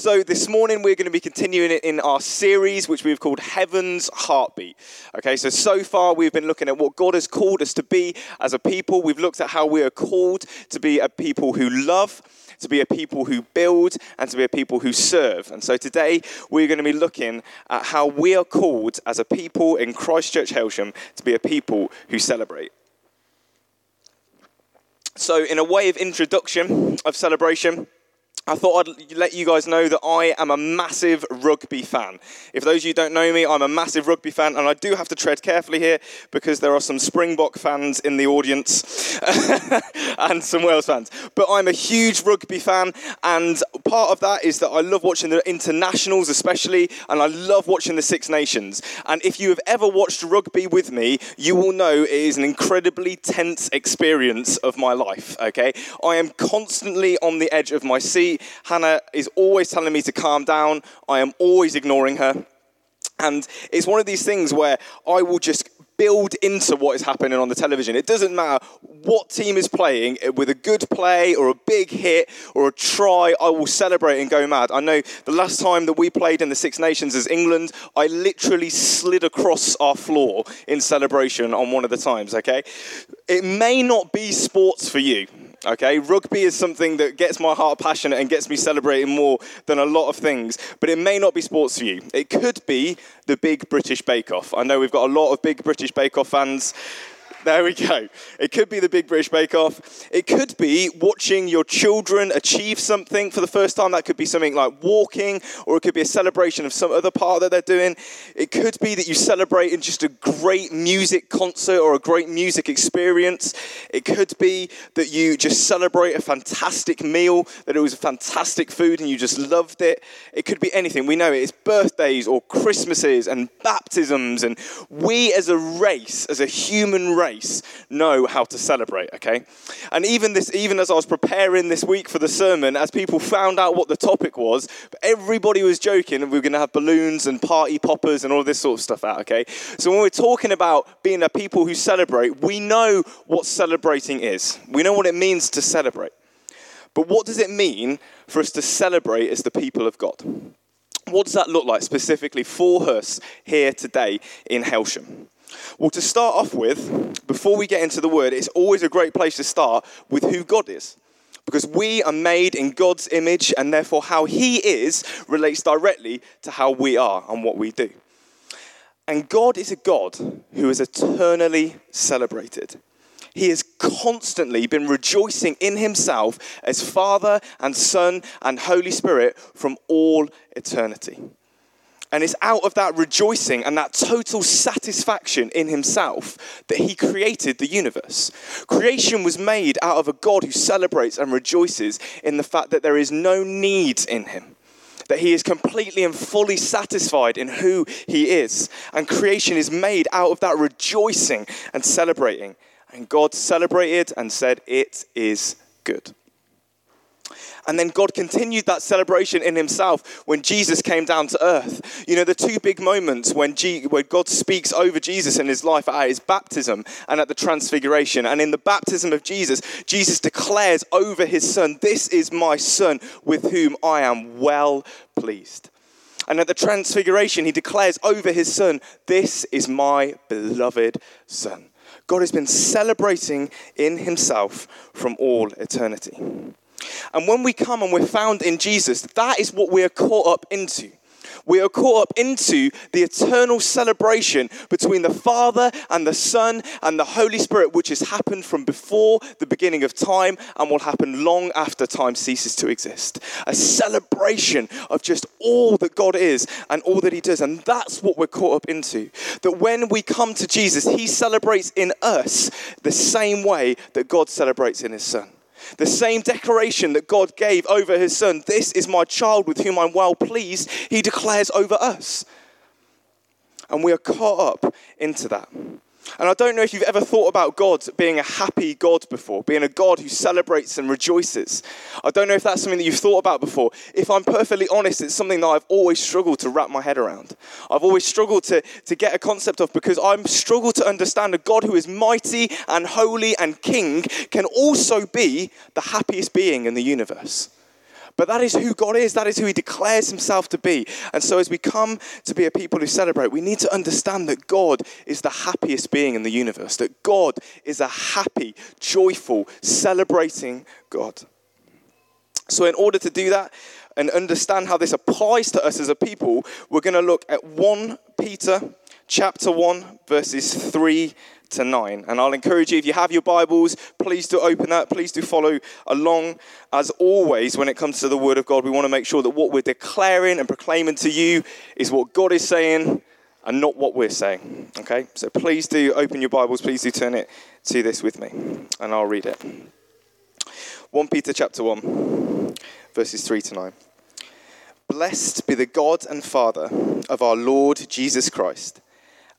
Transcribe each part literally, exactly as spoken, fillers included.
So this morning we're going to be continuing it in our series, which we've called Heaven's Heartbeat. Okay, so so far we've been looking at what God has called us to be as a people. We've looked at how we are called to be a people who love, to be a people who build, and to be a people who serve. And so today we're going to be looking at how we are called as a people in Christ Church Hailsham to be a people who celebrate. So in a way of introduction of celebration, I thought I'd let you guys know that I am a massive rugby fan. If those of you don't know me, I'm a massive rugby fan, and I do have to tread carefully here because there are some Springbok fans in the audience and some Wales fans. But I'm a huge rugby fan, and part of that is that I love watching the internationals especially, and I love watching the Six Nations. And if you have ever watched rugby with me, you will know it is an incredibly tense experience of my life, okay? I am constantly on the edge of my seat. Hannah is always telling me to calm down. I am always ignoring her. And it's one of these things where I will just build into what is happening on the television. It doesn't matter what team is playing, with a good play or a big hit or a try, I will celebrate and go mad. I know the last time that we played in the Six Nations as England, I literally slid across our floor in celebration on one of the times, okay? It may not be sports for you. Okay, rugby is something that gets my heart passionate and gets me celebrating more than a lot of things, but it may not be sports for you. It could be the Big British Bake Off. I know we've got a lot of Big British Bake Off fans. There we go. It could be the Big British Bake Off. It could be watching your children achieve something for the first time. That could be something like walking, or it could be a celebration of some other part that they're doing. It could be that you celebrate in just a great music concert or a great music experience. It could be that you just celebrate a fantastic meal, that it was fantastic food and you just loved it. It could be anything. We know it. It's birthdays or Christmases and baptisms. And we as a race, as a human race, know how to celebrate, okay? And even this, even as I was preparing this week for the sermon, as people found out what the topic was, everybody was joking and we were going to have balloons and party poppers and all this sort of stuff out, okay? So when we're talking about being a people who celebrate, we know what celebrating is. We know what it means to celebrate. But what does it mean for us to celebrate as the people of God? What does that look like specifically for us here today in Hailsham? Well, to start off with, before we get into the word, it's always a great place to start with who God is. Because we are made in God's image, and therefore how he is relates directly to how we are and what we do. And God is a God who is eternally celebrated. He has constantly been rejoicing in himself as Father and Son and Holy Spirit from all eternity. And it's out of that rejoicing and that total satisfaction in himself that he created the universe. Creation was made out of a God who celebrates and rejoices in the fact that there is no need in him, that he is completely and fully satisfied in who he is. And creation is made out of that rejoicing and celebrating. And God celebrated and said, "It is good." And then God continued that celebration in himself when Jesus came down to earth. You know, the two big moments when, G- when God speaks over Jesus in his life are at his baptism and at the transfiguration. And in the baptism of Jesus, Jesus declares over his son, "This is my son with whom I am well pleased." And at the transfiguration, he declares over his son, "This is my beloved son." God has been celebrating in himself from all eternity. And when we come and we're found in Jesus, that is what we are caught up into. We are caught up into the eternal celebration between the Father and the Son and the Holy Spirit, which has happened from before the beginning of time and will happen long after time ceases to exist. A celebration of just all that God is and all that he does. And that's what we're caught up into. That when we come to Jesus, he celebrates in us the same way that God celebrates in his Son. The same declaration that God gave over his son, "This is my child with whom I'm well pleased," he declares over us. And we are caught up into that. And I don't know if you've ever thought about God being a happy God before, being a God who celebrates and rejoices. I don't know if that's something that you've thought about before. If I'm perfectly honest, it's something that I've always struggled to wrap my head around. I've always struggled to, to get a concept of, because I've struggled to understand a God who is mighty and holy and king can also be the happiest being in the universe. But that is who God is. That is who he declares himself to be. And so as we come to be a people who celebrate, we need to understand that God is the happiest being in the universe, that God is a happy, joyful, celebrating God. So in order to do that and understand how this applies to us as a people, we're going to look at First Peter chapter one, verses three to nine. And I'll encourage you, if you have your Bibles, please do open that. Please do follow along. As always, when it comes to the Word of God, we want to make sure that what we're declaring and proclaiming to you is what God is saying and not what we're saying. Okay? So please do open your Bibles. Please do turn it to this with me. And I'll read it. First Peter chapter one, verses three to nine. Blessed be the God and Father of our Lord Jesus Christ.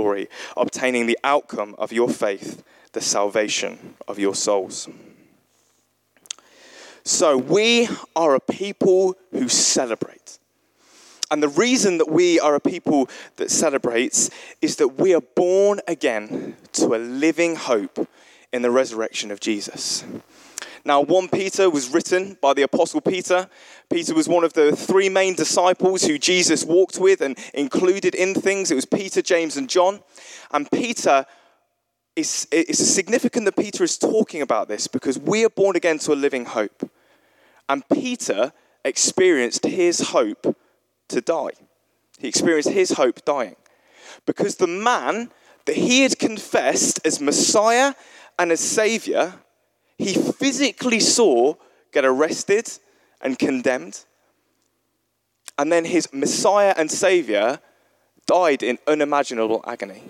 Glory, obtaining the outcome of your faith, the salvation of your souls. So we are a people who celebrate. And the reason that we are a people that celebrates is that we are born again to a living hope in the resurrection of Jesus. Now, First Peter was written by the Apostle Peter. Peter was one of the three main disciples who Jesus walked with and included in things. It was Peter, James, and John. And Peter, is, it's significant that Peter is talking about this because we are born again to a living hope. And Peter experienced his hope to die. He experienced his hope dying. Because the man that he had confessed as Messiah and as Savior, he physically saw get arrested and condemned. And then his Messiah and Savior died in unimaginable agony.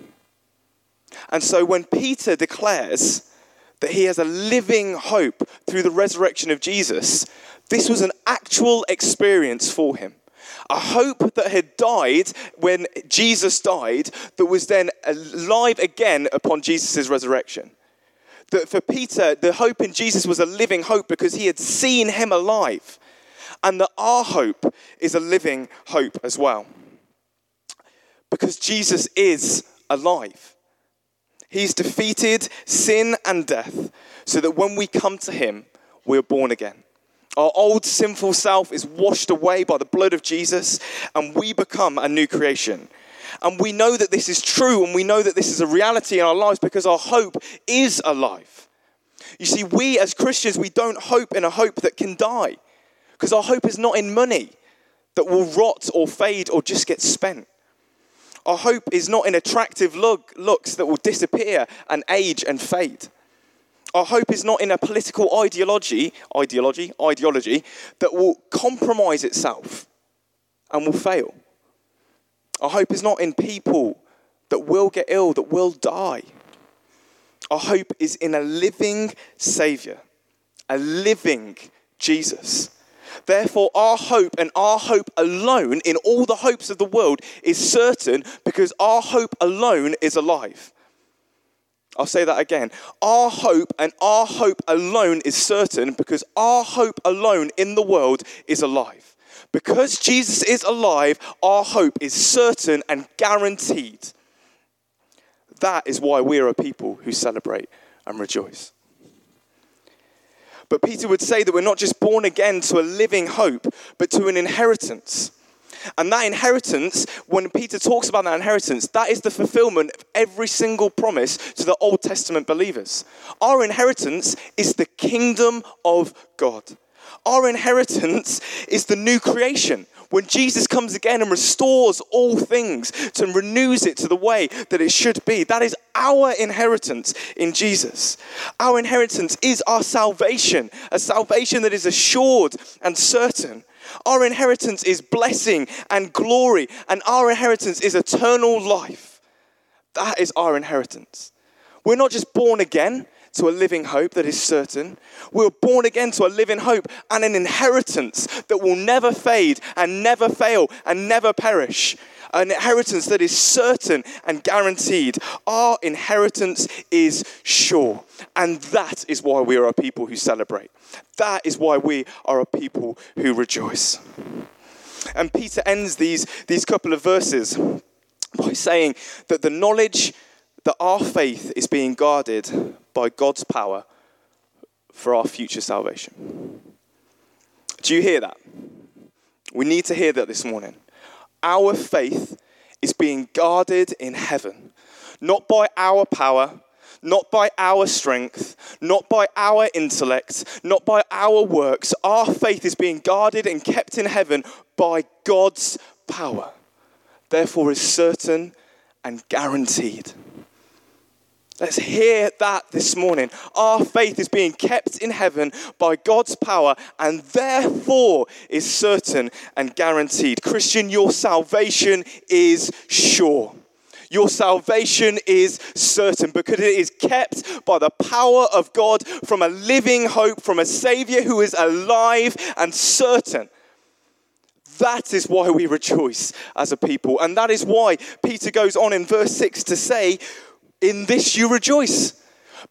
And so when Peter declares that he has a living hope through the resurrection of Jesus, this was an actual experience for him. A hope that had died when Jesus died, that was then alive again upon Jesus' resurrection. That for Peter, the hope in Jesus was a living hope because he had seen him alive. And that our hope is a living hope as well. Because Jesus is alive. He's defeated sin and death so that when we come to him, we're born again. Our old sinful self is washed away by the blood of Jesus and we become a new creation. And we know that this is true and we know that this is a reality in our lives because our hope is alive. You see, we as Christians, we don't hope in a hope that can die because our hope is not in money that will rot or fade or just get spent. Our hope is not in attractive look, looks that will disappear and age and fade. Our hope is not in a political ideology, ideology, ideology that will compromise itself and will fail. Our hope is not in people that will get ill, that will die. Our hope is in a living Savior, a living Jesus. Therefore, our hope and our hope alone in all the hopes of the world is certain because our hope alone is alive. I'll say that again. Our hope and our hope alone is certain because our hope alone in the world is alive. Because Jesus is alive, our hope is certain and guaranteed. That is why we are a people who celebrate and rejoice. But Peter would say that we're not just born again to a living hope, but to an inheritance. And that inheritance, when Peter talks about that inheritance, that is the fulfillment of every single promise to the Old Testament believers. Our inheritance is the kingdom of God. Our inheritance is the new creation. When Jesus comes again and restores all things and renews it to the way that it should be, that is our inheritance in Jesus. Our inheritance is our salvation, a salvation that is assured and certain. Our inheritance is blessing and glory, and our inheritance is eternal life. That is our inheritance. We're not just born again to a living hope that is certain. We're born again to a living hope and an inheritance that will never fade and never fail and never perish. An inheritance that is certain and guaranteed. Our inheritance is sure. And that is why we are a people who celebrate. That is why we are a people who rejoice. And Peter ends these, these couple of verses by saying that the knowledge that our faith is being guarded by God's power for our future salvation. Do you hear that? We need to hear that this morning. Our faith is being guarded in heaven, not by our power, not by our strength, not by our intellect, not by our works. Our faith is being guarded and kept in heaven by God's power. Therefore, is certain and guaranteed. Let's hear that this morning. Our faith is being kept in heaven by God's power and therefore is certain and guaranteed. Christian, your salvation is sure. Your salvation is certain because it is kept by the power of God from a living hope, from a Savior who is alive and certain. That is why we rejoice as a people. And that is why Peter goes on in verse six to say, in this you rejoice,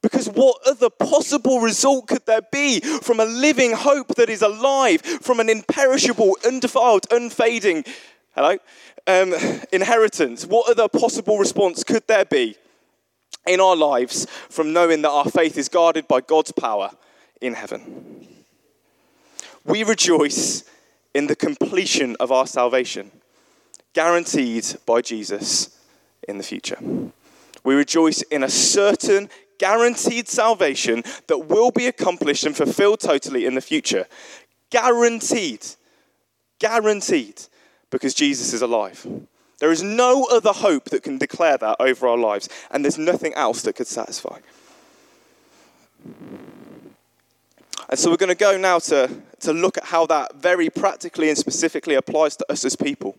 because what other possible result could there be from a living hope that is alive, from an imperishable, undefiled, unfading, hello, um, inheritance? What other possible response could there be in our lives from knowing that our faith is guarded by God's power in heaven? We rejoice in the completion of our salvation, guaranteed by Jesus in the future. We rejoice in a certain, guaranteed salvation that will be accomplished and fulfilled totally in the future. Guaranteed. Guaranteed. Because Jesus is alive. There is no other hope that can declare that over our lives. And there's nothing else that could satisfy. And so we're going to go now to, to look at how that very practically and specifically applies to us as people.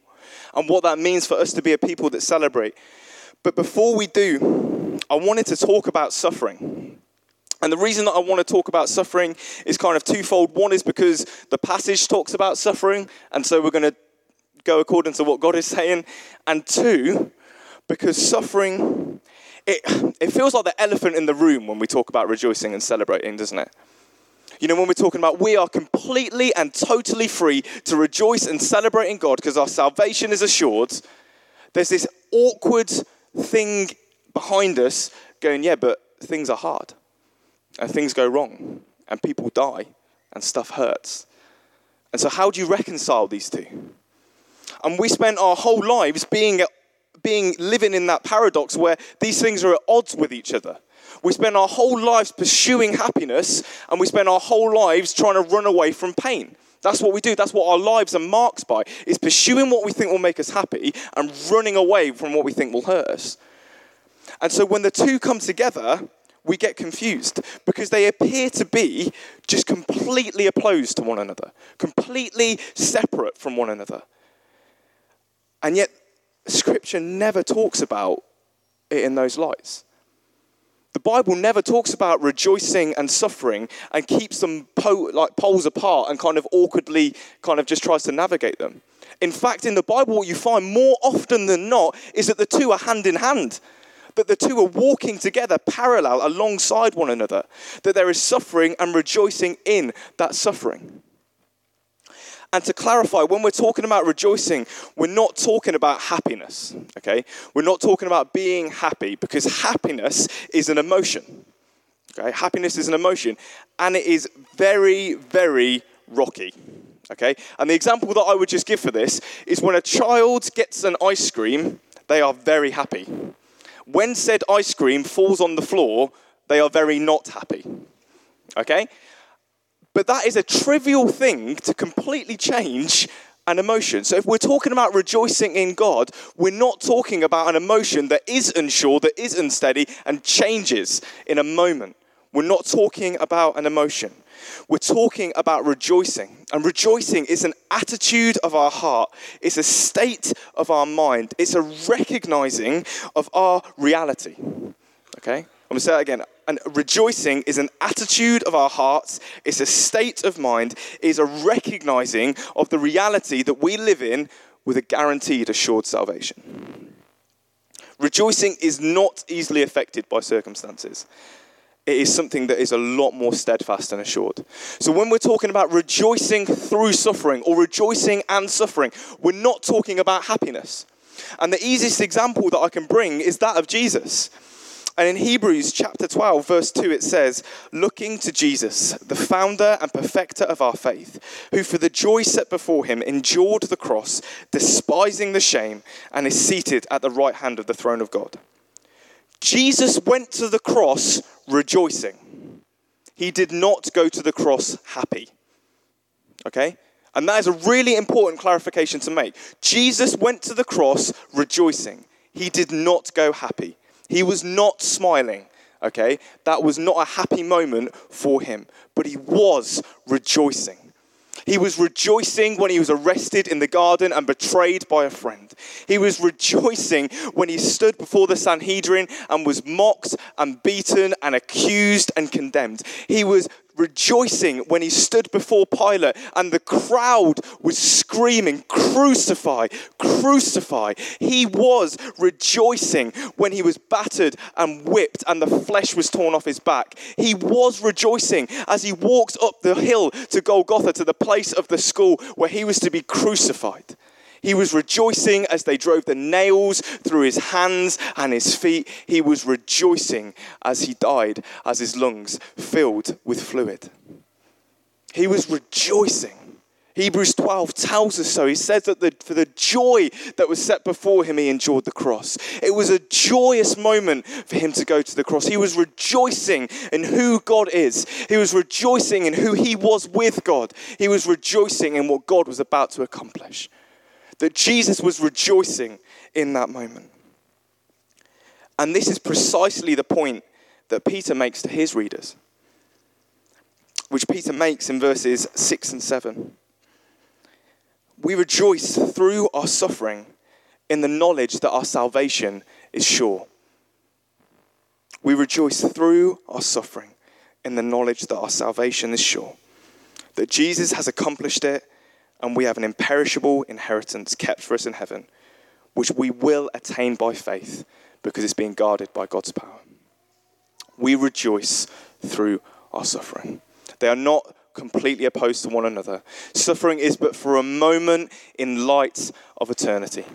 And what that means for us to be a people that celebrate. But before we do, I wanted to talk about suffering. And the reason that I want to talk about suffering is kind of twofold. One is because the passage talks about suffering, and so we're going to go according to what God is saying. And two, because suffering, it, it feels like the elephant in the room when we talk about rejoicing and celebrating, doesn't it? You know, when we're talking about we are completely and totally free to rejoice and celebrate in God because our salvation is assured, there's this awkward thing behind us going, yeah, but things are hard and things go wrong and people die and stuff hurts. And so how do you reconcile these two? And we spend our whole lives being being living in that paradox where these things are at odds with each other. We spend our whole lives pursuing happiness and we spend our whole lives trying to run away from pain. That's what we do. That's what our lives are marked by, is pursuing what we think will make us happy and running away from what we think will hurt us. And so when the two come together, we get confused because they appear to be just completely opposed to one another, completely separate from one another. And yet, Scripture never talks about it in those lights. The Bible never talks about rejoicing and suffering and keeps them po- like poles apart and kind of awkwardly kind of just tries to navigate them. In fact, in the Bible, what you find more often than not is that the two are hand in hand, that the two are walking together, parallel, alongside one another, that there is suffering and rejoicing in that suffering. And to clarify, when we're talking about rejoicing, we're not talking about happiness, okay? We're not talking about being happy because happiness is an emotion, okay? Happiness is an emotion and it is very, very rocky, okay? And the example that I would just give for this is when a child gets an ice cream, they are very happy. When said ice cream falls on the floor, they are very not happy, okay? But that is a trivial thing to completely change an emotion. So if we're talking about rejoicing in God, we're not talking about an emotion that is unsure, that is unsteady, and changes in a moment. We're not talking about an emotion. We're talking about rejoicing. And rejoicing is an attitude of our heart. It's a state of our mind. It's a recognizing of our reality. Okay? I'm going to say that again. And rejoicing is an attitude of our hearts. It's a state of mind. It's a recognizing of the reality that we live in with a guaranteed assured salvation. Rejoicing is not easily affected by circumstances. It is something that is a lot more steadfast and assured. So when we're talking about rejoicing through suffering or rejoicing and suffering, we're not talking about happiness. And the easiest example that I can bring is that of Jesus. And in Hebrews chapter twelve, verse two, it says, "Looking to Jesus, the founder and perfecter of our faith, who for the joy set before him endured the cross, despising the shame, and is seated at the right hand of the throne of God." Jesus went to the cross rejoicing. He did not go to the cross happy. Okay? And that is a really important clarification to make. Jesus went to the cross rejoicing. He did not go happy. He was not smiling. Okay? That was not a happy moment for him. But he was rejoicing. He was rejoicing when he was arrested in the garden and betrayed by a friend. He was rejoicing when he stood before the Sanhedrin and was mocked and beaten and accused and condemned. He was rejoicing when he stood before Pilate and the crowd was screaming, "Crucify, crucify." He was rejoicing when he was battered and whipped and the flesh was torn off his back. He was rejoicing as he walked up the hill to Golgotha, to the place of the skull where he was to be crucified. He was rejoicing as they drove the nails through his hands and his feet. He was rejoicing as he died, as his lungs filled with fluid. He was rejoicing. Hebrews twelve tells us so. He says that the, for the joy that was set before him, he endured the cross. It was a joyous moment for him to go to the cross. He was rejoicing in who God is. He was rejoicing in who he was with God. He was rejoicing in what God was about to accomplish. That Jesus was rejoicing in that moment. And this is precisely the point that Peter makes to his readers, which Peter makes in verses six and seven. We rejoice through our suffering in the knowledge that our salvation is sure. We rejoice through our suffering in the knowledge that our salvation is sure. That Jesus has accomplished it, and we have an imperishable inheritance kept for us in heaven, which we will attain by faith because it's being guarded by God's power. We rejoice through our suffering. They are not completely opposed to one another. Suffering is but for a moment in light of eternity.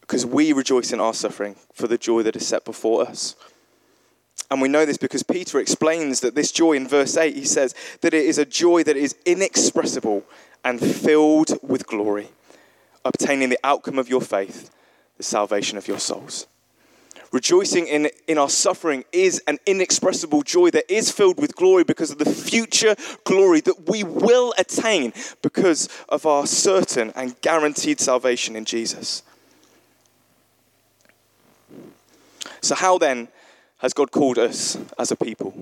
Because we rejoice in our suffering for the joy that is set before us. And we know this because Peter explains that this joy in verse eight, he says that it is a joy that is inexpressible and filled with glory, obtaining the outcome of your faith, the salvation of your souls. Rejoicing in, in our suffering is an inexpressible joy that is filled with glory because of the future glory that we will attain because of our certain and guaranteed salvation in Jesus. So how then has God called us as a people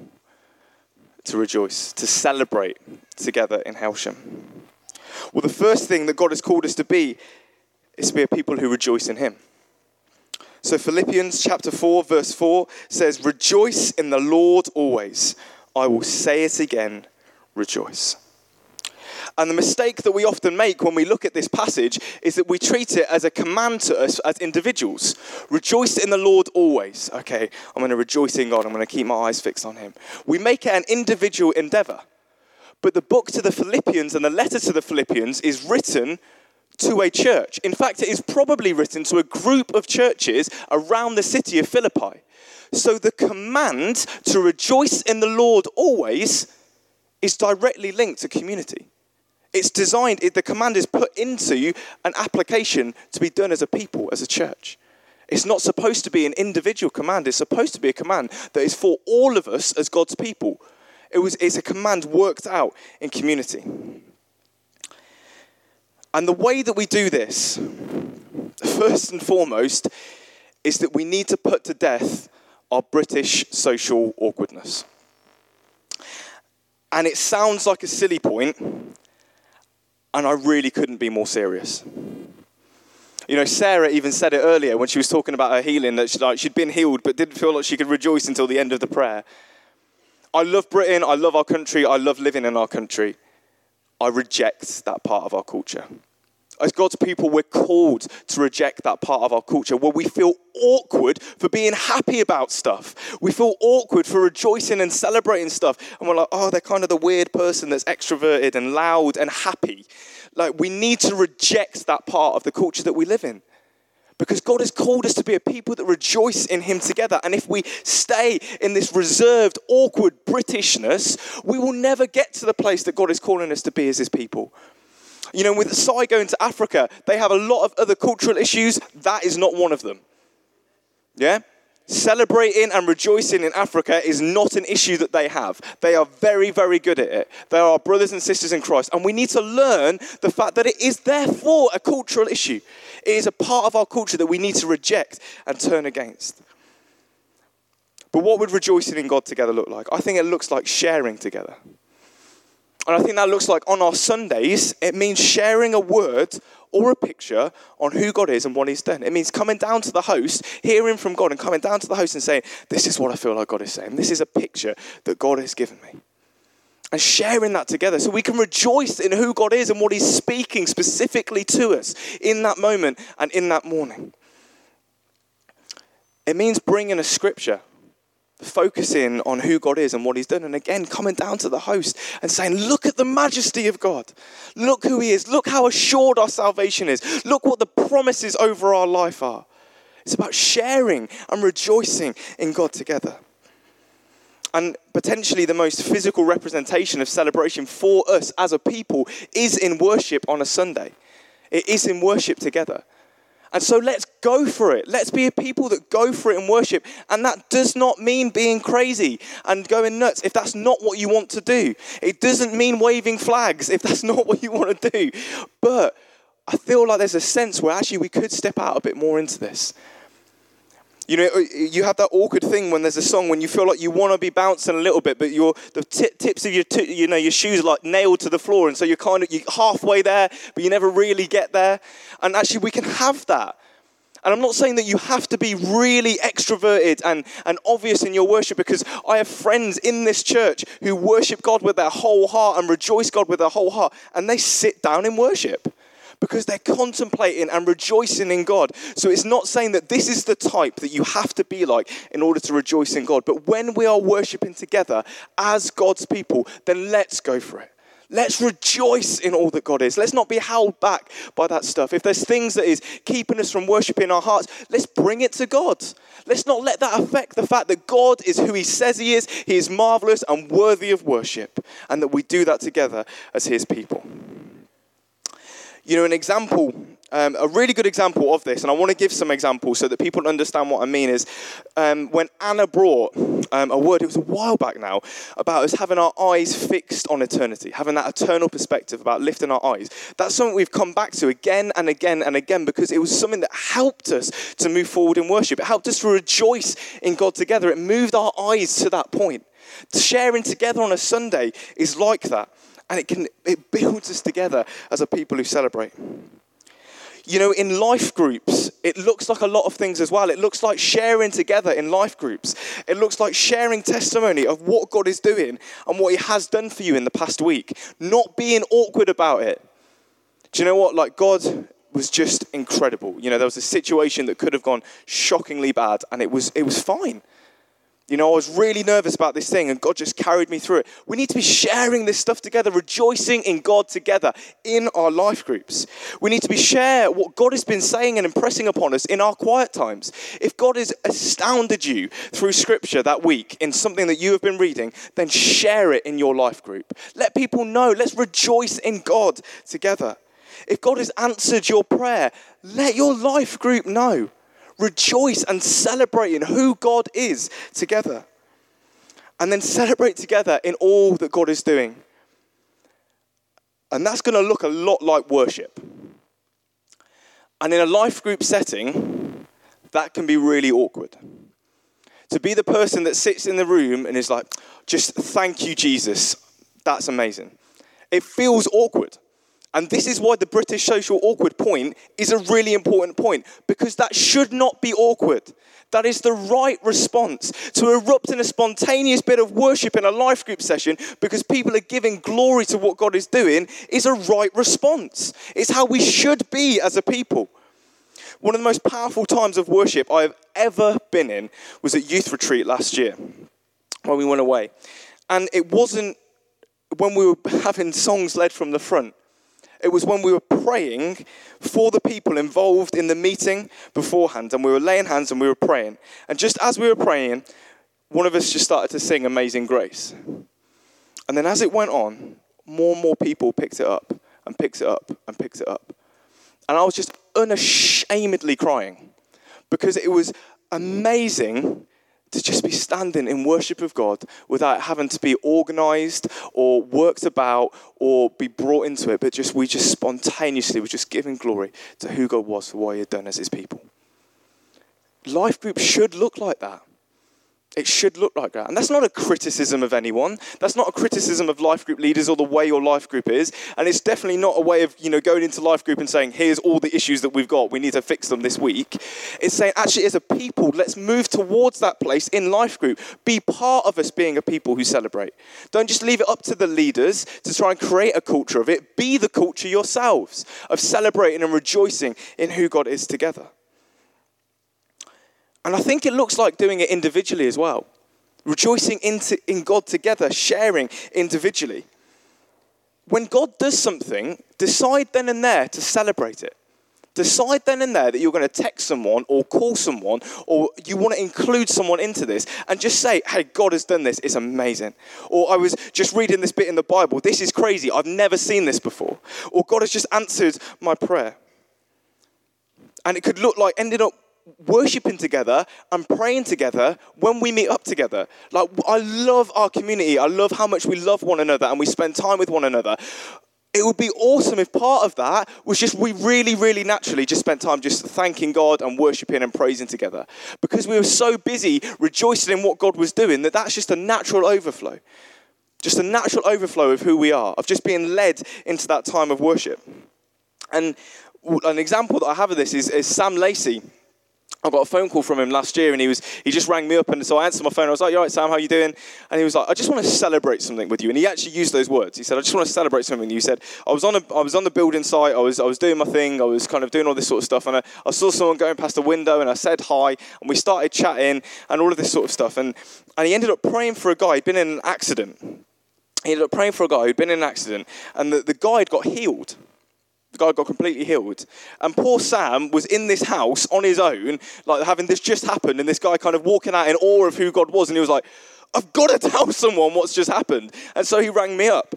to rejoice, to celebrate together in Hailsham? Well, the first thing that God has called us to be is to be a people who rejoice in him. So Philippians chapter four, verse four says, "Rejoice in the Lord always. I will say it again, rejoice." And the mistake that we often make when we look at this passage is that we treat it as a command to us as individuals. Rejoice in the Lord always. Okay, I'm going to rejoice in God. I'm going to keep my eyes fixed on him. We make it an individual endeavor. But the book to the Philippians and the letter to the Philippians is written to a church. In fact, it is probably written to a group of churches around the city of Philippi. So the command to rejoice in the Lord always is directly linked to community. It's designed, the command is put into an application to be done as a people, as a church. It's not supposed to be an individual command. It's supposed to be a command that is for all of us as God's people. It was, it's a command worked out in community. And the way that we do this, first and foremost, is that we need to put to death our British social awkwardness. And it sounds like a silly point, and I really couldn't be more serious. You know, Sarah even said it earlier when she was talking about her healing, that she'd, like, she'd been healed but didn't feel like she could rejoice until the end of the prayer. I love Britain, I love our country, I love living in our country. I reject that part of our culture. As God's people, we're called to reject that part of our culture where we feel awkward for being happy about stuff. We feel awkward for rejoicing and celebrating stuff. And we're like, oh, they're kind of the weird person that's extroverted and loud and happy. Like, we need to reject that part of the culture that we live in. Because God has called us to be a people that rejoice in him together. And if we stay in this reserved, awkward Britishness, we will never get to the place that God is calling us to be as his people. You know, with Cy going to Africa, they have a lot of other cultural issues. That is not one of them. Yeah? Celebrating and rejoicing in Africa is not an issue that they have. They are very, very good at it. They are our brothers and sisters in Christ. And we need to learn the fact that it is therefore a cultural issue. It is a part of our culture that we need to reject and turn against. But what would rejoicing in God together look like? I think it looks like sharing together. And I think that looks like on our Sundays, it means sharing a word or a picture on who God is and what he's done. It means coming down to the host, hearing from God and coming down to the host and saying, this is what I feel like God is saying. This is a picture that God has given me. And sharing that together so we can rejoice in who God is and what he's speaking specifically to us in that moment and in that morning. It means bringing a scripture, focusing on who God is and what he's done. And again, coming down to the host and saying, look at the majesty of God. Look who he is. Look how assured our salvation is. Look what the promises over our life are. It's about sharing and rejoicing in God together. And potentially the most physical representation of celebration for us as a people is in worship on a Sunday. It is in worship together. And so let's go for it. Let's be a people that go for it in worship. And that does not mean being crazy and going nuts if that's not what you want to do. It doesn't mean waving flags if that's not what you want to do. But I feel like there's a sense where actually we could step out a bit more into this. You know, you have that awkward thing when there's a song when you feel like you want to be bouncing a little bit, but your the t- tips of your t- you know your shoes are like nailed to the floor, and so you're kind of you're halfway there, but you never really get there. And actually, we can have that. And I'm not saying that you have to be really extroverted and, and obvious in your worship, because I have friends in this church who worship God with their whole heart and rejoice God with their whole heart, and they sit down in worship. Because they're contemplating and rejoicing in God. So it's not saying that this is the type that you have to be like in order to rejoice in God. But when we are worshiping together as God's people, then let's go for it. Let's rejoice in all that God is. Let's not be held back by that stuff. If there's things that is keeping us from worshiping our hearts, let's bring it to God. Let's not let that affect the fact that God is who he says he is. He is marvelous and worthy of worship. And that we do that together as his people. You know, an example, um, a really good example of this, and I want to give some examples so that people understand what I mean, is um, when Anna brought um, a word, it was a while back now, about us having our eyes fixed on eternity, having that eternal perspective about lifting our eyes. That's something we've come back to again and again and again, because it was something that helped us to move forward in worship. It helped us to rejoice in God together. It moved our eyes to that point. Sharing together on a Sunday is like that. And it can it builds us together as a people who celebrate. You know, in life groups, it looks like a lot of things as well. It looks like sharing together in life groups. It looks like sharing testimony of what God is doing and what he has done for you in the past week. Not being awkward about it. Do you know what? Like, God was just incredible. You know, there was a situation that could have gone shockingly bad, and it was it was fine. You know, I was really nervous about this thing, and God just carried me through it. We need to be sharing this stuff together, rejoicing in God together in our life groups. We need to be share what God has been saying and impressing upon us in our quiet times. If God has astounded you through scripture that week in something that you have been reading, then share it in your life group. Let people know. Let's rejoice in God together. If God has answered your prayer, let your life group know. Rejoice and celebrate in who God is together. and then celebrate together in all that God is doing. And that's going to look a lot like worship. And in a life group setting, that can be really awkward. To be the person that sits in the room and is like, just thank you, Jesus. That's amazing. It feels awkward. And this is why the British social awkward point is a really important point, because that should not be awkward. That is the right response, to erupt in a spontaneous bit of worship in a life group session because people are giving glory to what God is doing is a right response. It's how we should be as a people. One of the most powerful times of worship I've ever been in was at youth retreat last year when we went away. And it wasn't when we were having songs led from the front. It was when we were praying for the people involved in the meeting beforehand, and we were laying hands and we were praying. And just as we were praying, one of us just started to sing Amazing Grace. And then as it went on, more and more people picked it up and picked it up and picked it up. And I was just unashamedly crying because it was amazing to just be standing in worship of God without having to be organised or worked about or be brought into it, but just we just spontaneously were just giving glory to who God was for what he had done as his people. Life group should look like that. It should look like that. And that's not a criticism of anyone. That's not a criticism of life group leaders or the way your life group is. And it's definitely not a way of, you know, going into life group and saying, here's all the issues that we've got. We need to fix them this week. It's saying, actually, as a people, let's move towards that place in life group. Be part of us being a people who celebrate. Don't just leave it up to the leaders to try and create a culture of it. Be the culture yourselves of celebrating and rejoicing in who God is together. And I think it looks like doing it individually as well. Rejoicing into, in God together, sharing individually. When God does something, decide then and there to celebrate it. Decide then and there that you're going to text someone or call someone or you want to include someone into this and just say, hey, God has done this. It's amazing. Or I was just reading this bit in the Bible. This is crazy. I've never seen this before. Or God has just answered my prayer. And it could look like ending up worshipping together and praying together when we meet up together. Like, I love our community. I love how much we love one another and we spend time with one another. It would be awesome if part of that was just we really, really naturally just spent time just thanking God and worshipping and praising together. Because we were so busy rejoicing in what God was doing that that's just a natural overflow. Just a natural overflow of who we are, of just being led into that time of worship. And an example that I have of this is, is Sam Lacey. I got a phone call from him last year and he was he just rang me up, and so I answered my phone. I was like, you all right, Sam, how are you doing? And he was like, I just want to celebrate something with you. And he actually used those words. He said, I just want to celebrate something with you. He said, I was on a, I was on the building site, I was I was doing my thing, I was kind of doing all this sort of stuff, and I, I saw someone going past the window and I said hi and we started chatting and all of this sort of stuff. And and he ended up praying for a guy who'd been in an accident. He ended up praying for a guy who'd been in an accident, and the, the guy had got healed. The guy got completely healed. And poor Sam was in this house on his own, like having this just happened, and this guy kind of walking out in awe of who God was. And he was like, I've got to tell someone what's just happened. And so he rang me up.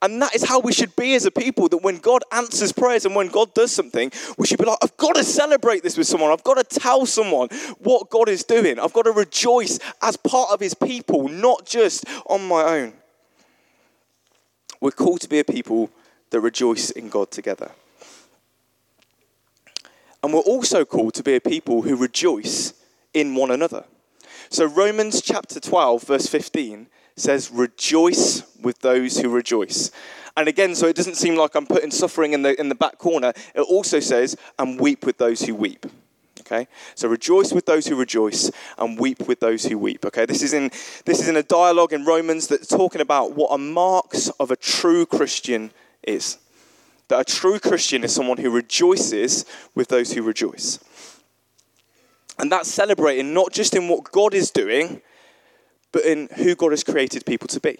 And that is how we should be as a people, that when God answers prayers and when God does something, we should be like, I've got to celebrate this with someone. I've got to tell someone what God is doing. I've got to rejoice as part of his people, not just on my own. We're called to be a people that rejoice in God together. And we're also called to be a people who rejoice in one another. So Romans chapter twelve, verse fifteen says, rejoice with those who rejoice. And again, so it doesn't seem like I'm putting suffering in the in the back corner. It also says, and weep with those who weep. Okay, so rejoice with those who rejoice and weep with those who weep. Okay, this is in this is in a dialogue in Romans that's talking about what are marks of a true Christian is. That a true Christian is someone who rejoices with those who rejoice. And that's celebrating not just in what God is doing, but in who God has created people to be.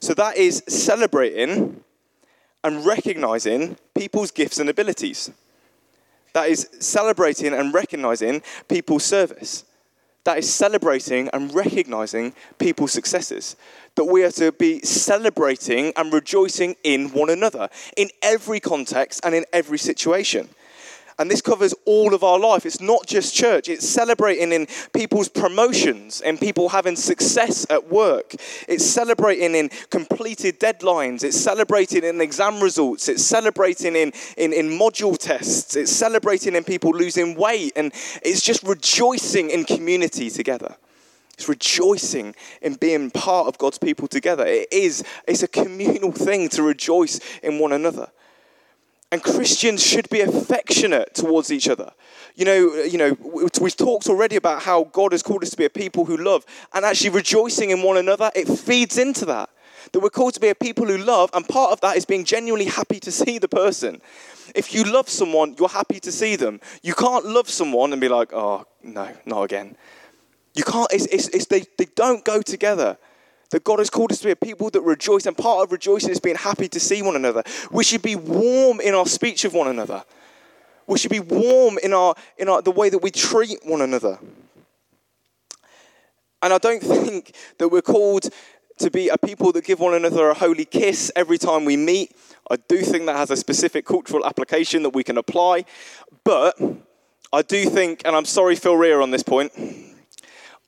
So that is celebrating and recognizing people's gifts and abilities. That is celebrating and recognizing people's service. That is celebrating and recognizing people's successes. That we are to be celebrating and rejoicing in one another, in every context and in every situation. And this covers all of our life. It's not just church. It's celebrating in people's promotions and people having success at work. It's celebrating in completed deadlines. It's celebrating in exam results. It's celebrating in, in, in module tests. It's celebrating in people losing weight. And it's just rejoicing in community together. It's rejoicing in being part of God's people together. It is, it's a communal thing to rejoice in one another. And Christians should be affectionate towards each other. You know, you know, we've talked already about how God has called us to be a people who love, and actually rejoicing in one another, it feeds into that. That we're called to be a people who love, and part of that is being genuinely happy to see the person. If you love someone, you're happy to see them. You can't love someone and be like, oh, no, not again. You can't, it's, it's, it's they, they don't go together. That God has called us to be a people that rejoice, and part of rejoicing is being happy to see one another. We should be warm in our speech of one another. We should be warm in our in our the way that we treat one another. And I don't think that we're called to be a people that give one another a holy kiss every time we meet. I do think that has a specific cultural application that we can apply. But I do think, and I'm sorry Phil Rea on this point,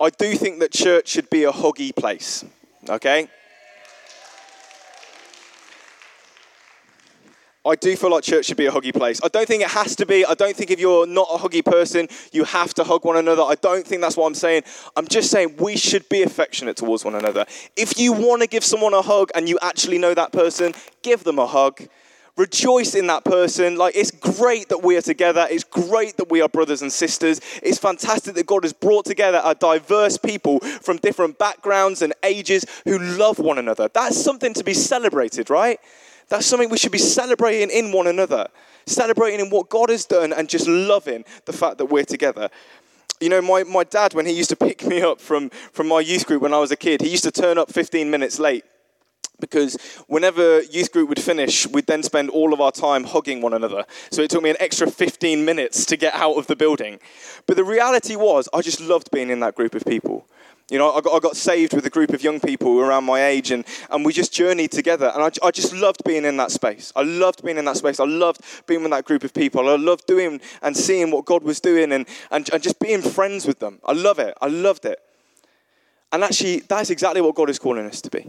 I do think that church should be a huggy place. Okay? I do feel like church should be a huggy place. I don't think it has to be. I don't think if you're not a huggy person, you have to hug one another. I don't think that's what I'm saying. I'm just saying we should be affectionate towards one another. If you want to give someone a hug and you actually know that person, give them a hug. Rejoice in that person. Like, it's great that we are together. It's great that we are brothers and sisters. It's fantastic that God has brought together a diverse people from different backgrounds and ages who love one another. That's something to be celebrated, right? That's something we should be celebrating in one another. Celebrating in what God has done and just loving the fact that we're together. You know, my, my dad, when he used to pick me up from, from my youth group when I was a kid, he used to turn up fifteen minutes late. Because whenever youth group would finish, we'd then spend all of our time hugging one another. So it took me an extra fifteen minutes to get out of the building. But the reality was, I just loved being in that group of people. You know, I got, I got saved with a group of young people around my age, and, and we just journeyed together. And I, I just loved being in that space. I loved being in that space. I loved being with that group of people. I loved doing and seeing what God was doing and, and, and just being friends with them. I love it. I loved it. And actually, that's exactly what God is calling us to be.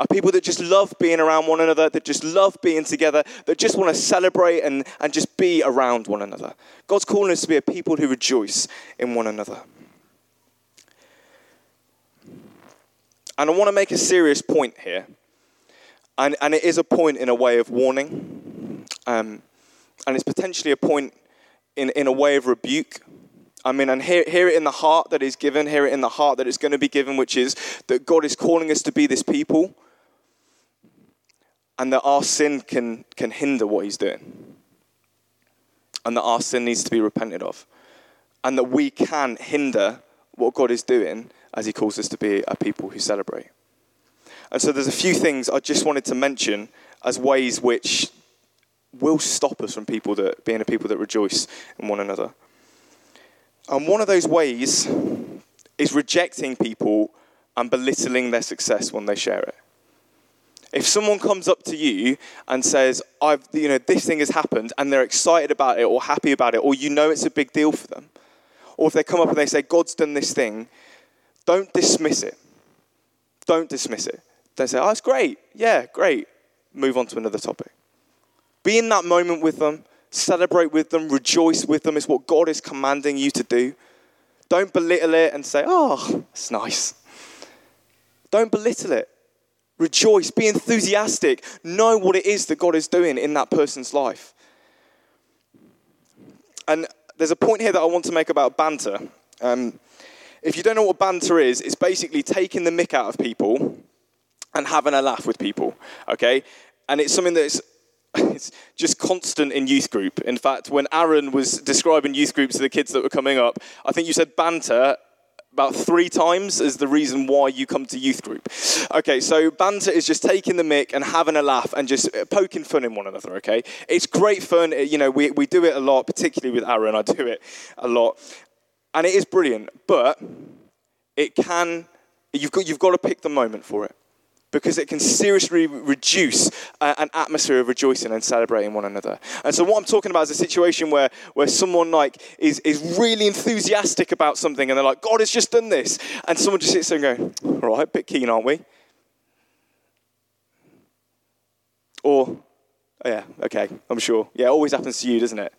Are people that just love being around one another, that just love being together, that just want to celebrate and, and just be around one another. God's calling us to be a people who rejoice in one another. And I want to make a serious point here. And, and it is a point in a way of warning. Um, and it's potentially a point in, in a way of rebuke. I mean, and hear, hear it in the heart that is given, hear it in the heart that is going to be given, which is that God is calling us to be this people and that our sin can, can hinder what he's doing and that our sin needs to be repented of and that we can hinder what God is doing as he calls us to be a people who celebrate. And so there's a few things I just wanted to mention as ways which will stop us from people that being a people that rejoice in one another. And one of those ways is rejecting people and belittling their success when they share it. If someone comes up to you and says, "I've, you know, this thing has happened," and they're excited about it or happy about it, or you know it's a big deal for them, or if they come up and they say, "God's done this thing," don't dismiss it. Don't dismiss it. Don't say, "Oh, it's great. Yeah, great." Move on to another topic. Be in that moment with them. Celebrate with them, rejoice with them. It's what God is commanding you to do. Don't belittle it and say, "Oh, it's nice." Don't belittle it. Rejoice, be enthusiastic. Know what it is that God is doing in that person's life. And there's a point here that I want to make about banter. Um, if you don't know what banter is, it's basically taking the mick out of people and having a laugh with people, okay? And it's something that's It's just constant in youth group. In fact, when Aaron was describing youth groups to the kids that were coming up, I think you said banter about three times as the reason why you come to youth group. Okay, so banter is just taking the mick and having a laugh and just poking fun in one another, okay? It's great fun. You know, we, we do it a lot, particularly with Aaron. I do it a lot. And it is brilliant, but it can, you've got, you've got to pick the moment for it. because it can seriously reduce uh, an atmosphere of rejoicing and celebrating one another. And so what I'm talking about is a situation where, where someone like is, is really enthusiastic about something and they're like, God has just done this. And someone just sits there and goes, all right, a bit keen, aren't we? Or, oh yeah, okay, I'm sure. Yeah, it always happens to you, doesn't it?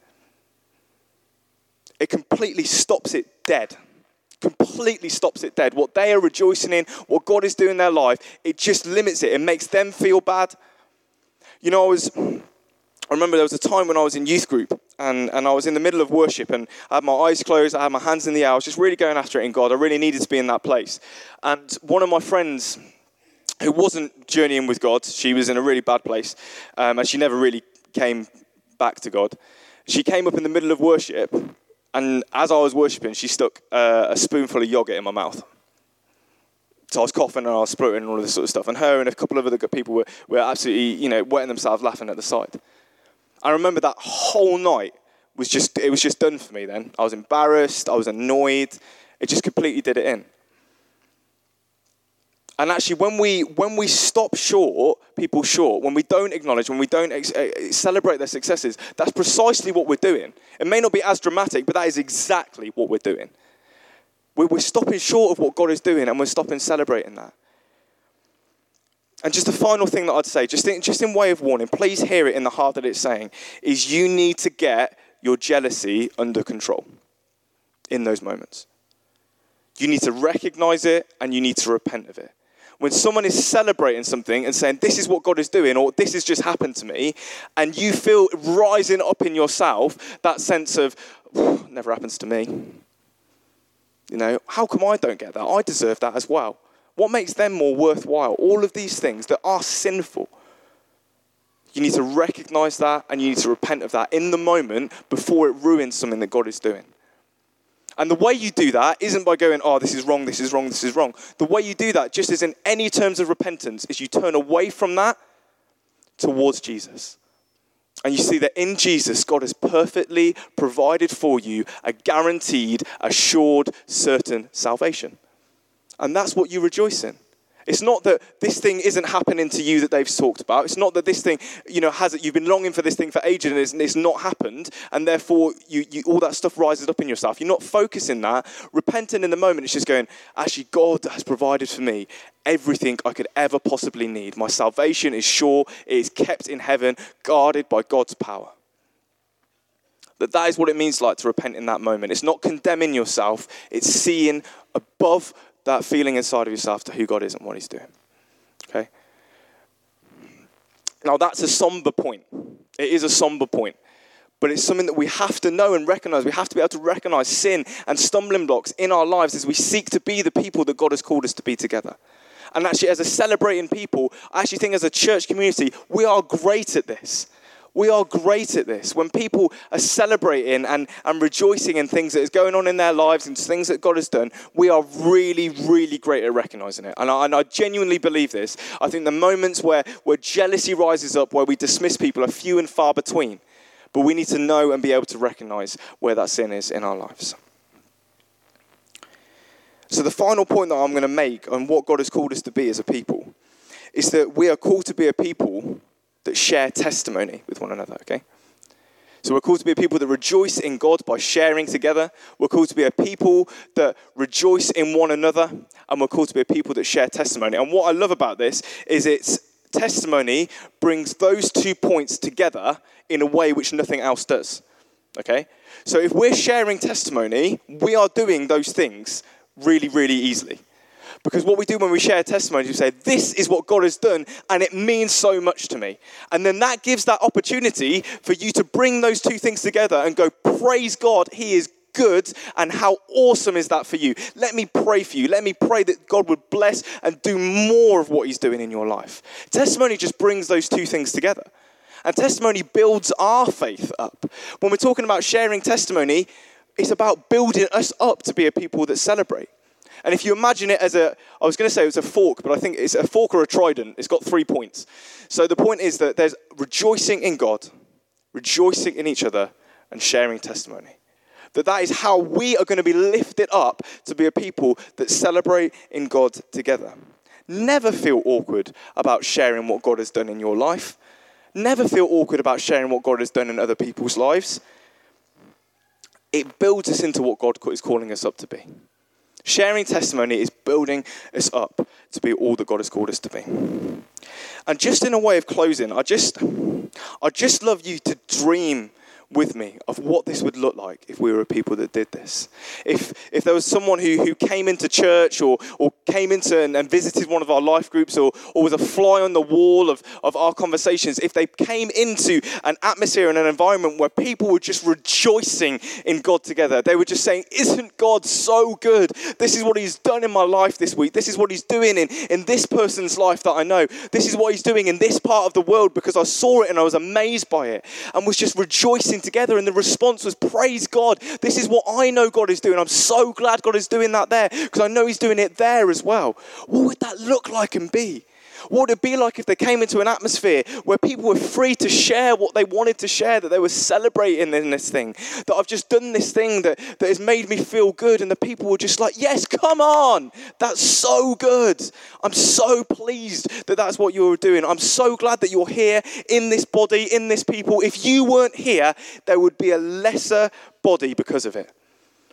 It completely stops it dead. Completely stops it dead. What they are rejoicing in, what God is doing in their life, it just limits it. It makes them feel bad. You know, I was, I remember there was a time when I was in youth group and, and I was in the middle of worship and I had my eyes closed, I had my hands in the air, I was just really going after it in God. I really needed to be in that place. And one of my friends who wasn't journeying with God, she was in a really bad place um, and she never really came back to God. She came up in the middle of worship. And as I was worshipping, she stuck uh, a spoonful of yogurt in my mouth. So I was coughing and I was spluttering and all of this sort of stuff. And her and a couple of other people were, were absolutely, you know, wetting themselves laughing at the sight. I remember that whole night was just, it was just done for me then. I was embarrassed. I was annoyed. It just completely did it in. And actually, when we when we stop short, people short, when we don't acknowledge, when we don't ex- celebrate their successes, that's precisely what we're doing. It may not be as dramatic, but that is exactly what we're doing. We're, we're stopping short of what God is doing, and we're stopping celebrating that. And just the final thing that I'd say, just in, just in way of warning, please hear it in the heart that it's saying, is you need to get your jealousy under control in those moments. You need to recognize it, and you need to repent of it. When someone is celebrating something and saying, this is what God is doing, or this has just happened to me, and you feel rising up in yourself, that sense of, it never happens to me. You know, how come I don't get that? I deserve that as well. What makes them more worthwhile? All of these things that are sinful. You need to recognize that, and you need to repent of that in the moment before it ruins something that God is doing. And the way you do that isn't by going, oh, this is wrong, this is wrong, this is wrong. The way you do that, just as in any terms of repentance, is you turn away from that towards Jesus. And you see that in Jesus, God has perfectly provided for you a guaranteed, assured, certain salvation. And that's what you rejoice in. It's not that this thing isn't happening to you that they've talked about. It's not that this thing, you know, has it. You've been longing for this thing for ages and it's, and it's not happened. And therefore, you, you, all that stuff rises up in yourself. You're not focusing that. Repenting in the moment, it's just going, actually, God has provided for me everything I could ever possibly need. My salvation is sure. It is kept in heaven, guarded by God's power. That that is what it means like to repent in that moment. It's not condemning yourself. It's seeing above that feeling inside of yourself to who God is and what he's doing, okay? Now, that's a somber point. It is a somber point, but it's something that we have to know and recognize. We have to be able to recognize sin and stumbling blocks in our lives as we seek to be the people that God has called us to be together. And actually, as a celebrating people, I actually think as a church community, we are great at this. We are great at this. When people are celebrating and, and rejoicing in things that is going on in their lives and things that God has done, we are really, really great at recognizing it. And I, and I genuinely believe this. I think the moments where, where jealousy rises up, where we dismiss people, are few and far between. But we need to know and be able to recognize where that sin is in our lives. So the final point that I'm going to make on what God has called us to be as a people is that we are called to be a people that share testimony with one another, okay? So we're called to be a people that rejoice in God by sharing together. We're called to be a people that rejoice in one another. And we're called to be a people that share testimony. And what I love about this is it's testimony brings those two points together in a way which nothing else does, okay? So if we're sharing testimony, we are doing those things really, really easily. Because what we do when we share testimonies, we say, this is what God has done, and it means so much to me. And then that gives that opportunity for you to bring those two things together and go, praise God, he is good, and how awesome is that for you? Let me pray for you. Let me pray that God would bless and do more of what he's doing in your life. Testimony just brings those two things together. And testimony builds our faith up. When we're talking about sharing testimony, it's about building us up to be a people that celebrate. And if you imagine it as a, I was going to say it was a fork, but I think it's a fork or a trident. It's got three points. So the point is that there's rejoicing in God, rejoicing in each other, and sharing testimony. That that is how we are going to be lifted up to be a people that celebrate in God together. Never feel awkward about sharing what God has done in your life. Never feel awkward about sharing what God has done in other people's lives. It builds us into what God is calling us up to be. Sharing testimony is building us up to be all that God has called us to be. And just in a way of closing, I just, I just love you to dream with me of what this would look like if we were a people that did this. If if there was someone who, who came into church or or came into and, and visited one of our life groups or or was a fly on the wall of, of our conversations, if they came into an atmosphere and an environment where people were just rejoicing in God together, they were just saying, isn't God so good? This is what he's done in my life this week. This is what he's doing in, in this person's life that I know. This is what he's doing in this part of the world because I saw it and I was amazed by it and was just rejoicing together, and the response was, praise God, this is what I know God is doing. I'm so glad God is doing that there because I know he's doing it there as well. What would that look like and be? What would it be like if they came into an atmosphere where people were free to share what they wanted to share, that they were celebrating in this thing, that I've just done this thing that, that has made me feel good, and the people were just like, yes, come on, that's so good. I'm so pleased that that's what you're doing. I'm so glad that you're here in this body, in this people. If you weren't here, there would be a lesser body because of it.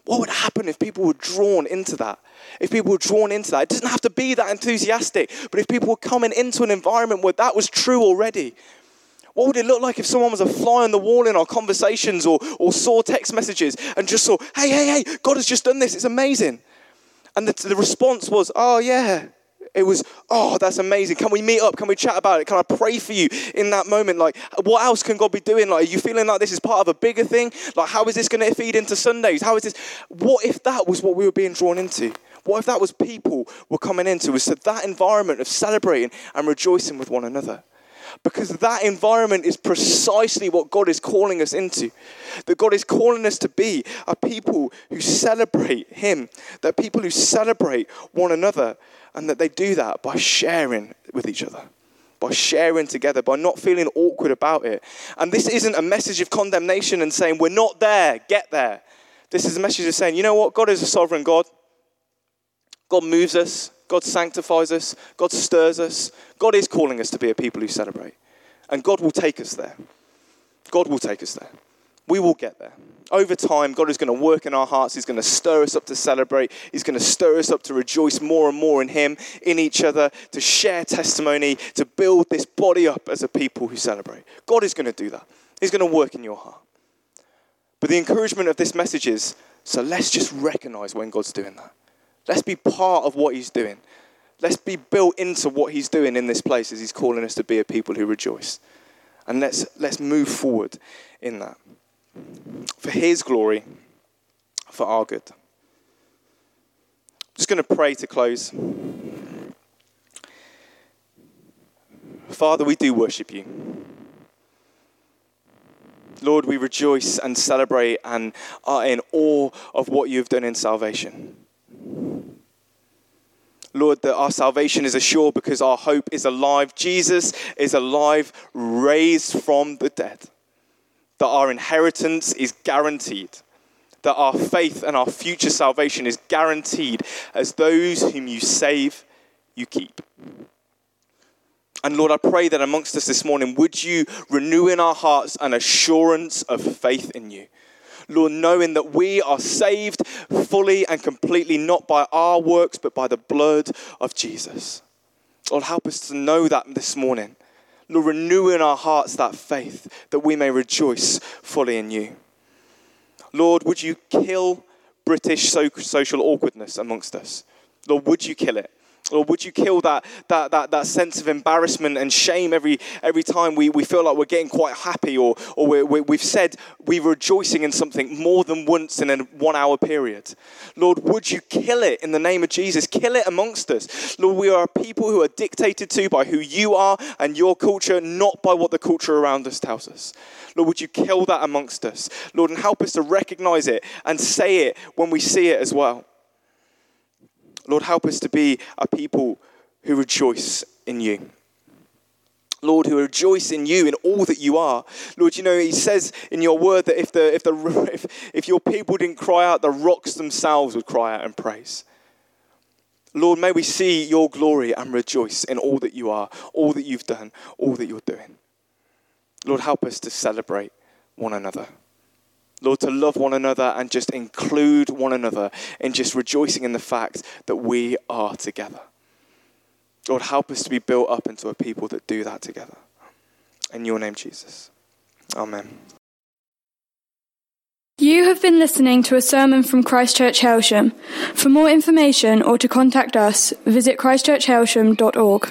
What would happen if people were drawn into that? If people were drawn into that, it doesn't have to be that enthusiastic, but if people were coming into an environment where that was true already, what would it look like if someone was a fly on the wall in our conversations or, or saw text messages and just saw, hey, hey, hey, God has just done this, it's amazing. And the, the response was, oh yeah. It was, oh, that's amazing. Can we meet up? Can we chat about it? Can I pray for you in that moment? Like, what else can God be doing? Like, are you feeling like this is part of a bigger thing? Like, how is this going to feed into Sundays? How is this? What if that was what we were being drawn into? What if that was people were coming into? Was that environment of celebrating and rejoicing with one another? Because that environment is precisely what God is calling us into. That God is calling us to be a people who celebrate him. That people who celebrate one another. And that they do that by sharing with each other, by sharing together, by not feeling awkward about it. And this isn't a message of condemnation and saying, we're not there, get there. This is a message of saying, you know what? God is a sovereign God. God moves us. God sanctifies us. God stirs us. God is calling us to be a people who celebrate. And God will take us there. God will take us there. We will get there. Over time, God is going to work in our hearts. He's going to stir us up to celebrate. He's going to stir us up to rejoice more and more in him, in each other, to share testimony, to build this body up as a people who celebrate. God is going to do that. He's going to work in your heart. But the encouragement of this message is, so let's just recognize when God's doing that. Let's be part of what he's doing. Let's be built into what he's doing in this place as he's calling us to be a people who rejoice. And let's let's move forward in that. For his glory, for our good. I'm just going to pray to close. Father, we do worship you. Lord, we rejoice and celebrate and are in awe of what you've done in salvation. Lord, that our salvation is assured because our hope is alive. Jesus is alive, raised from the dead. That our inheritance is guaranteed, that our faith and our future salvation is guaranteed as those whom you save, you keep. And Lord, I pray that amongst us this morning, would you renew in our hearts an assurance of faith in you? Lord, knowing that we are saved fully and completely, not by our works, but by the blood of Jesus. Lord, help us to know that this morning. Lord, renew in our hearts that faith that we may rejoice fully in you. Lord, would you kill British so- social awkwardness amongst us? Lord, would you kill it? Lord, would you kill that that that that sense of embarrassment and shame every every time we, we feel like we're getting quite happy or or we're, we're, we've said we're rejoicing in something more than once in a one-hour period? Lord, would you kill it in the name of Jesus? Kill it amongst us. Lord, we are a people who are dictated to by who you are and your culture, not by what the culture around us tells us. Lord, would you kill that amongst us? Lord, and help us to recognize it and say it when we see it as well. Lord, help us to be a people who rejoice in you. Lord, who rejoice in you in all that you are. Lord, you know, he says in your word that if the if the if, if your people didn't cry out, the rocks themselves would cry out in praise. Lord, may we see your glory and rejoice in all that you are, all that you've done, all that you're doing. Lord, help us to celebrate one another. Lord, to love one another and just include one another in just rejoicing in the fact that we are together. Lord, help us to be built up into a people that do that together. In your name, Jesus. Amen. You have been listening to a sermon from Christ Church Hailsham. For more information or to contact us, visit christ church hailsham dot org.